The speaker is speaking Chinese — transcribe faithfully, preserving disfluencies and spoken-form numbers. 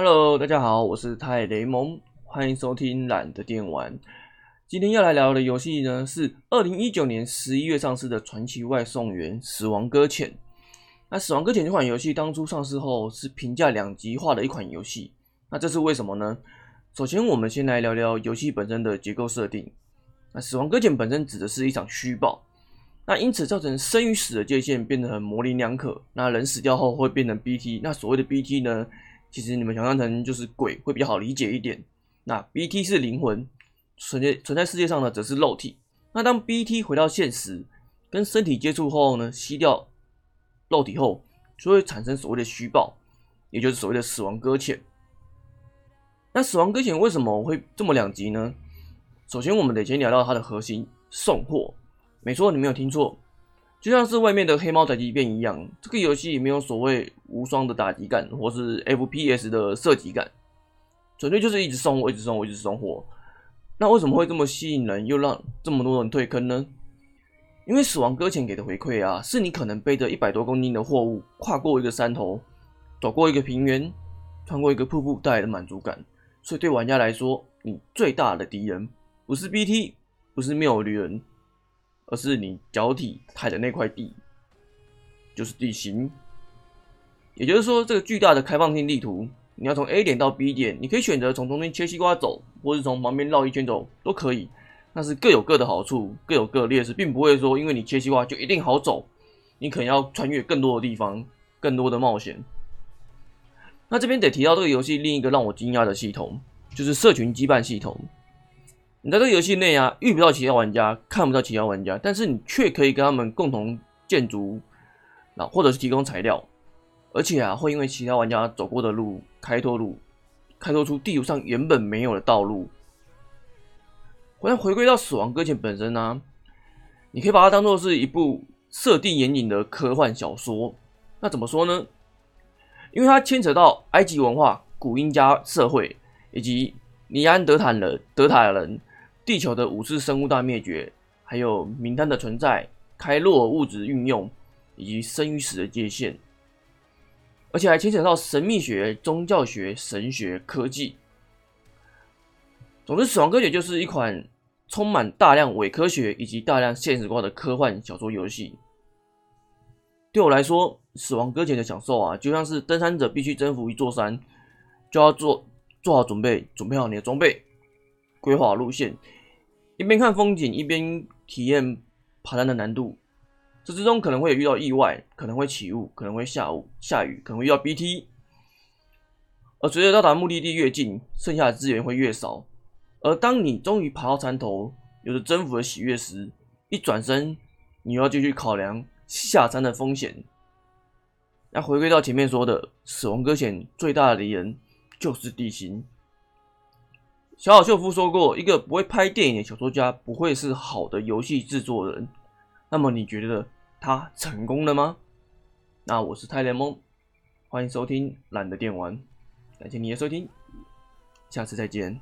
Hello， 大家好，我是泰雷蒙，欢迎收听懒得电玩。今天要来聊的游戏呢，是二零一九年十一月上市的传奇外送员《死亡搁浅》。那《死亡搁浅》这款游戏当初上市后是评价两极化的一款游戏，那这是为什么呢？首先，我们先来聊聊游戏本身的结构设定。那《死亡搁浅》本身指的是一场虚报，那因此造成生与死的界限变得很模棱两可。那人死掉后会变成 B T， 那所谓的 B T 呢？其实你们想象成就是鬼会比较好理解一点。那 B T 是灵魂，存在存在世界上呢则是肉体。那当 B T 回到现实，跟身体接触后呢，吸掉肉体后，就会产生所谓的虚报，也就是所谓的死亡搁浅。那死亡搁浅为什么会这么两极呢？首先，我们得先聊到它的核心送货。没错，你没有听错，就像是外面的黑猫宅急便一样，这个游戏也没有所谓无双的打击感，或是 F P S 的射击感，纯粹就是一直送货，一直送货，一直送货。那为什么会这么吸引人，又让这么多人退坑呢？因为死亡搁浅给的回馈啊，是你可能背着一百多公斤的货物，跨过一个山头，走过一个平原，穿过一个瀑布带来的满足感。所以对玩家来说，你最大的敌人不是 B T， 不是谬旅人，而是你脚底踩的那块地，就是地形。也就是说，这个巨大的开放性地图，你要从 A 点到 B 点，你可以选择从中间切西瓜走，或是从旁边绕一圈走，都可以。但是各有各的好处，各有各的劣势，并不会说因为你切西瓜就一定好走，你可能要穿越更多的地方，更多的冒险。那这边得提到这个游戏另一个让我惊讶的系统，就是社群羁绊系统。你在这个游戏内啊，遇不到其他玩家，看不到其他玩家，但是你却可以跟他们共同建筑，啊，或者是提供材料，而且啊，会因为其他玩家走过的路开拓路，开拓出地图上原本没有的道路。回回归到死亡搁浅本身啊，你可以把它当作是一部设定严谨的科幻小说。那怎么说呢？因为它牵扯到埃及文化、古印加社会以及尼安德坦人、德塔人。地球的五次生物大灭绝，还有名单的存在、开洛物质运用以及生与死的界限，而且还牵扯到神秘学、宗教学、神学、科技。总之，《死亡搁浅》就是一款充满大量伪科学以及大量现实化的科幻小说游戏。对我来说，《死亡搁浅》的享受啊，就像是登山者必须征服一座山，就要做做好准备，准备好你的装备，规划路线。一边看风景，一边体验爬山的难度，这之中可能会遇到意外，可能会起雾，可能会下雾下雨，可能会遇到 B T。而随着到达目的地越近，剩下的资源会越少。而当你终于爬到山头，有着征服的喜悦时，一转身，你又要继续考量下山的风险。那回归到前面说的，死亡搁浅最大的敌人就是地形。小岛秀夫说过，一个不会拍电影的小说家不会是好的游戏制作人。那么你觉得他成功了吗？那我是泰雷蒙，欢迎收听懒得电玩，感谢你的收听，下次再见。